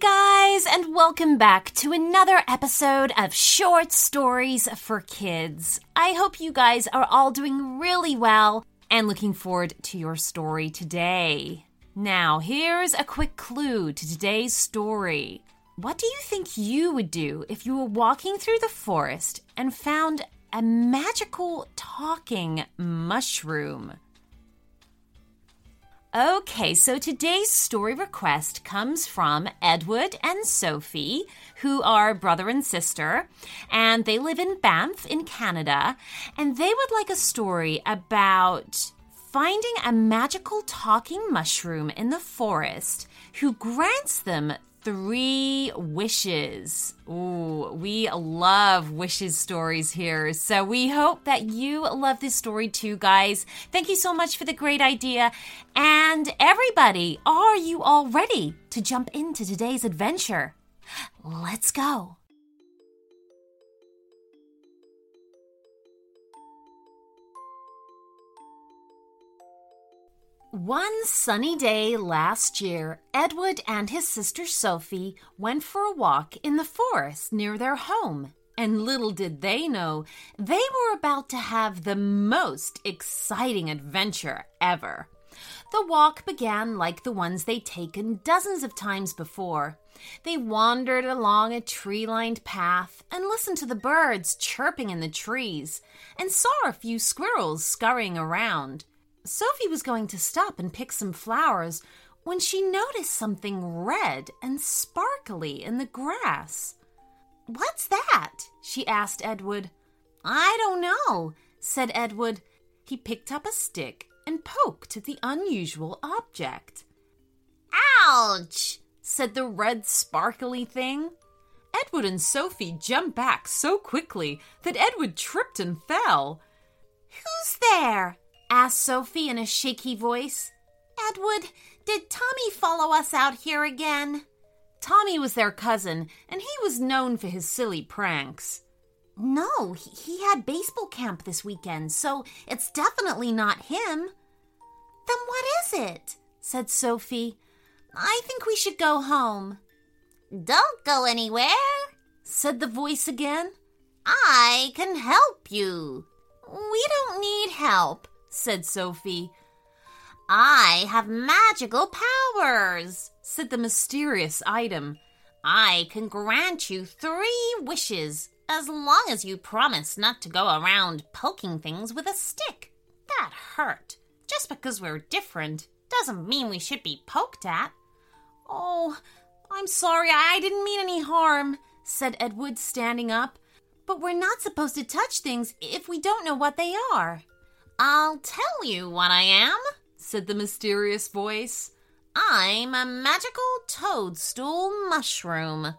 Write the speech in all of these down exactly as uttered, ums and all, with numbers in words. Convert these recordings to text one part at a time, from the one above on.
guys, and welcome back to another episode of Short Stories for Kids. I hope you guys are all doing really well and looking forward to your story today. Now, here's a quick clue to today's story. What do you think you would do if you were walking through the forest and found a magical talking mushroom? Okay, so today's story request comes from Edward and Sophie, who are brother and sister, and they live in Banff in Canada, and they would like a story about finding a magical talking mushroom in the forest who grants them three wishes. Ooh, we love wishes stories here. So we hope that you love this story too, guys. Thank you so much for the great idea. And everybody, are you all ready to jump into today's adventure? Let's go. One sunny day last year, Edward and his sister Sophie went for a walk in the forest near their home. And little did they know, they were about to have the most exciting adventure ever. The walk began like the ones they'd taken dozens of times before. They wandered along a tree-lined path and listened to the birds chirping in the trees and saw a few squirrels scurrying around. Sophie was going to stop and pick some flowers when she noticed something red and sparkly in the grass. "What's that?" she asked Edward. "I don't know," said Edward. He picked up a stick and poked at the unusual object. "Ouch!" said the red sparkly thing. Edward and Sophie jumped back so quickly that Edward tripped and fell. "Who's there?" asked Sophie in a shaky voice. "Edward, did Tommy follow us out here again?" Tommy was their cousin, and he was known for his silly pranks. "No, he, he had baseball camp this weekend, so it's definitely not him." "Then what is it?" said Sophie. "I think we should go home." "Don't go anywhere," said the voice again. "I can help you." "We don't need help," said Sophie. "I have magical powers," said the mysterious item. "I can grant you three wishes, as long as you promise not to go around poking things with a stick. That hurt. Just because we're different doesn't mean we should be poked at." "Oh, I'm sorry, I didn't mean any harm," said Edward, standing up. "But we're not supposed to touch things if we don't know what they are." "I'll tell you what I am," said the mysterious voice. "I'm a magical toadstool mushroom."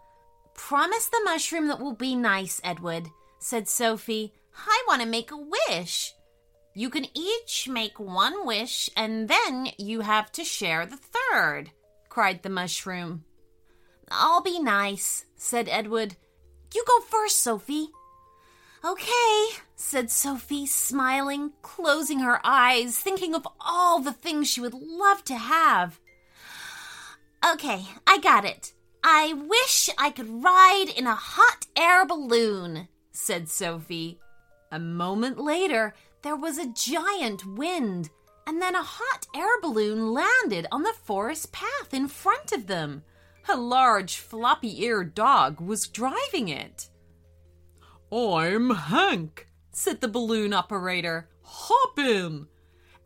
"Promise the mushroom that will be nice, Edward," said Sophie. "I want to make a wish." "You can each make one wish, and then you have to share the third," cried the mushroom. "I'll be nice," said Edward. "You go first, Sophie." "Okay," said Sophie, smiling, closing her eyes, thinking of all the things she would love to have. "Okay, I got it. I wish I could ride in a hot air balloon," said Sophie. A moment later, there was a giant wind, and then a hot air balloon landed on the forest path in front of them. A large, floppy-eared dog was driving it. "I'm Hank," said the balloon operator. "Hop in."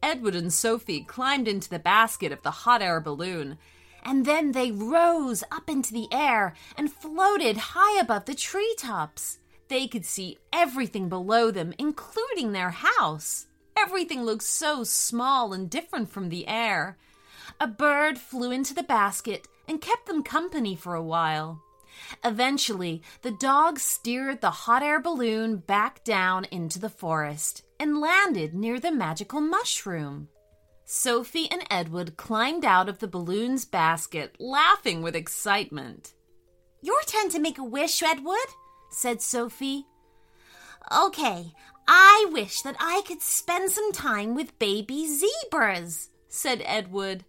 Edward and Sophie climbed into the basket of the hot air balloon, and then they rose up into the air and floated high above the treetops. They could see everything below them, including their house. Everything looked so small and different from the air. A bird flew into the basket and kept them company for a while. Eventually, the dog steered the hot air balloon back down into the forest and landed near the magical mushroom. Sophie and Edward climbed out of the balloon's basket, laughing with excitement. "Your turn to make a wish, Edward," said Sophie. "Okay, I wish that I could spend some time with baby zebras," said Edward.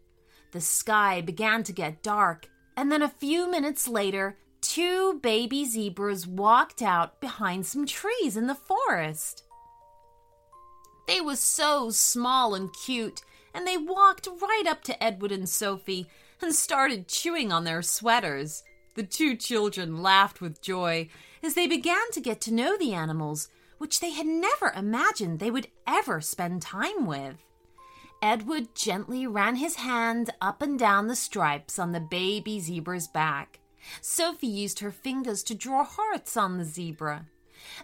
The sky began to get dark, And then a few minutes later, two baby zebras walked out behind some trees in the forest. They were so small and cute, and they walked right up to Edward and Sophie and started chewing on their sweaters. The two children laughed with joy as they began to get to know the animals, which they had never imagined they would ever spend time with. Edward gently ran his hand up and down the stripes on the baby zebra's back. Sophie used her fingers to draw hearts on the zebra.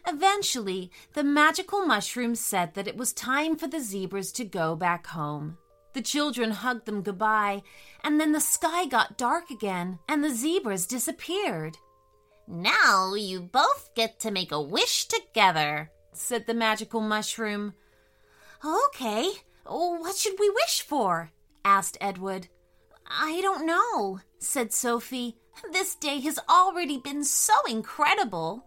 Eventually, the magical mushroom said that it was time for the zebras to go back home. The children hugged them goodbye, and then the sky got dark again, and the zebras disappeared. "Now you both get to make a wish together," said the magical mushroom. "Okay, what should we wish for?" asked Edward. "I don't know," said Sophie. "This day has already been so incredible."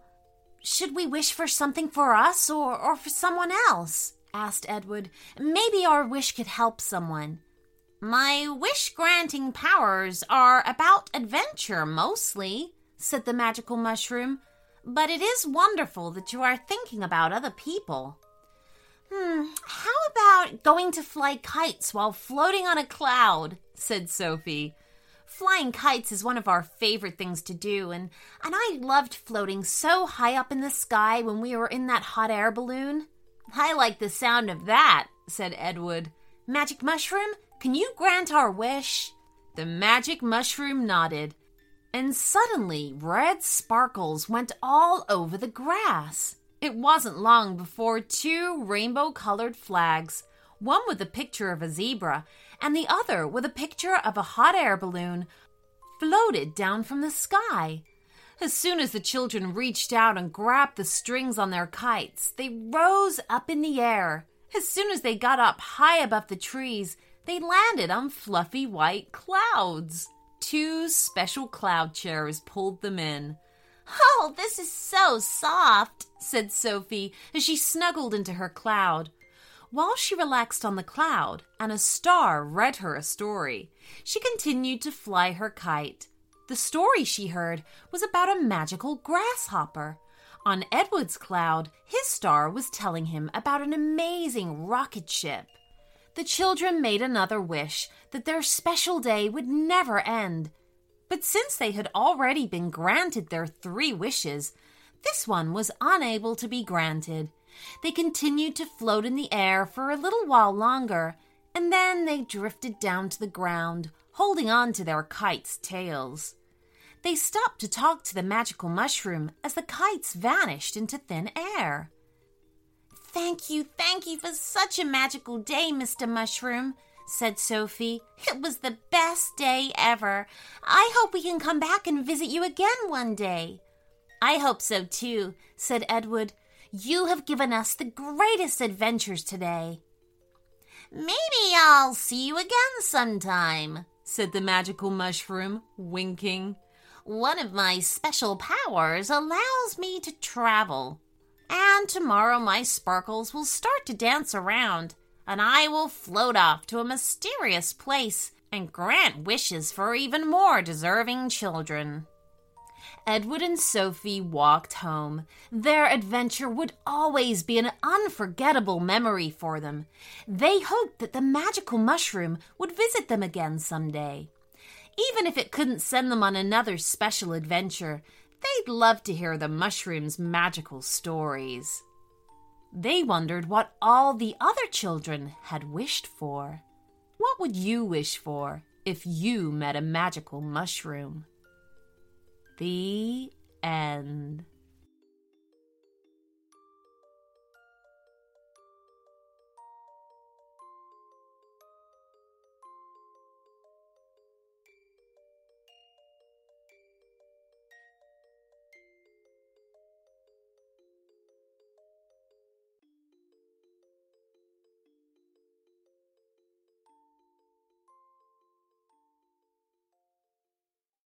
"Should we wish for something for us or, or for someone else?" asked Edward. "Maybe our wish could help someone." "My wish-granting powers are about adventure mostly," said the magical mushroom. "But it is wonderful that you are thinking about other people." Hmm, how about going to fly kites while floating on a cloud?" said Sophie. "Flying kites is one of our favorite things to do, and, and I loved floating so high up in the sky when we were in that hot air balloon." "I like the sound of that," said Edward. "Magic Mushroom, can you grant our wish?" The Magic Mushroom nodded, and suddenly red sparkles went all over the grass. It wasn't long before two rainbow-colored flags, one with a picture of a zebra and the other with a picture of a hot air balloon, floated down from the sky. As soon as the children reached out and grabbed the strings on their kites, they rose up in the air. As soon as they got up high above the trees, they landed on fluffy white clouds. Two special cloud chairs pulled them in. "Oh, this is so soft," said Sophie as she snuggled into her cloud. While she relaxed on the cloud and a star read her a story, she continued to fly her kite. The story she heard was about a magical grasshopper. On Edward's cloud, his star was telling him about an amazing rocket ship. The children made another wish that their special day would never end. But since they had already been granted their three wishes, this one was unable to be granted. They continued to float in the air for a little while longer, and then they drifted down to the ground, holding on to their kites' tails. They stopped to talk to the magical mushroom as the kites vanished into thin air. "Thank you, thank you for such a magical day, Mister Mushroom," said Sophie. "It was the best day ever. I hope we can come back and visit you again one day." "I hope so too," said Edward. "You have given us the greatest adventures today." "Maybe I'll see you again sometime," said the magical mushroom, winking. "One of my special powers allows me to travel. And tomorrow my sparkles will start to dance around, and I will float off to a mysterious place and grant wishes for even more deserving children." Edward and Sophie walked home. Their adventure would always be an unforgettable memory for them. They hoped that the magical mushroom would visit them again someday. Even if it couldn't send them on another special adventure, they'd love to hear the mushroom's magical stories. They wondered what all the other children had wished for. What would you wish for if you met a magical mushroom? The end.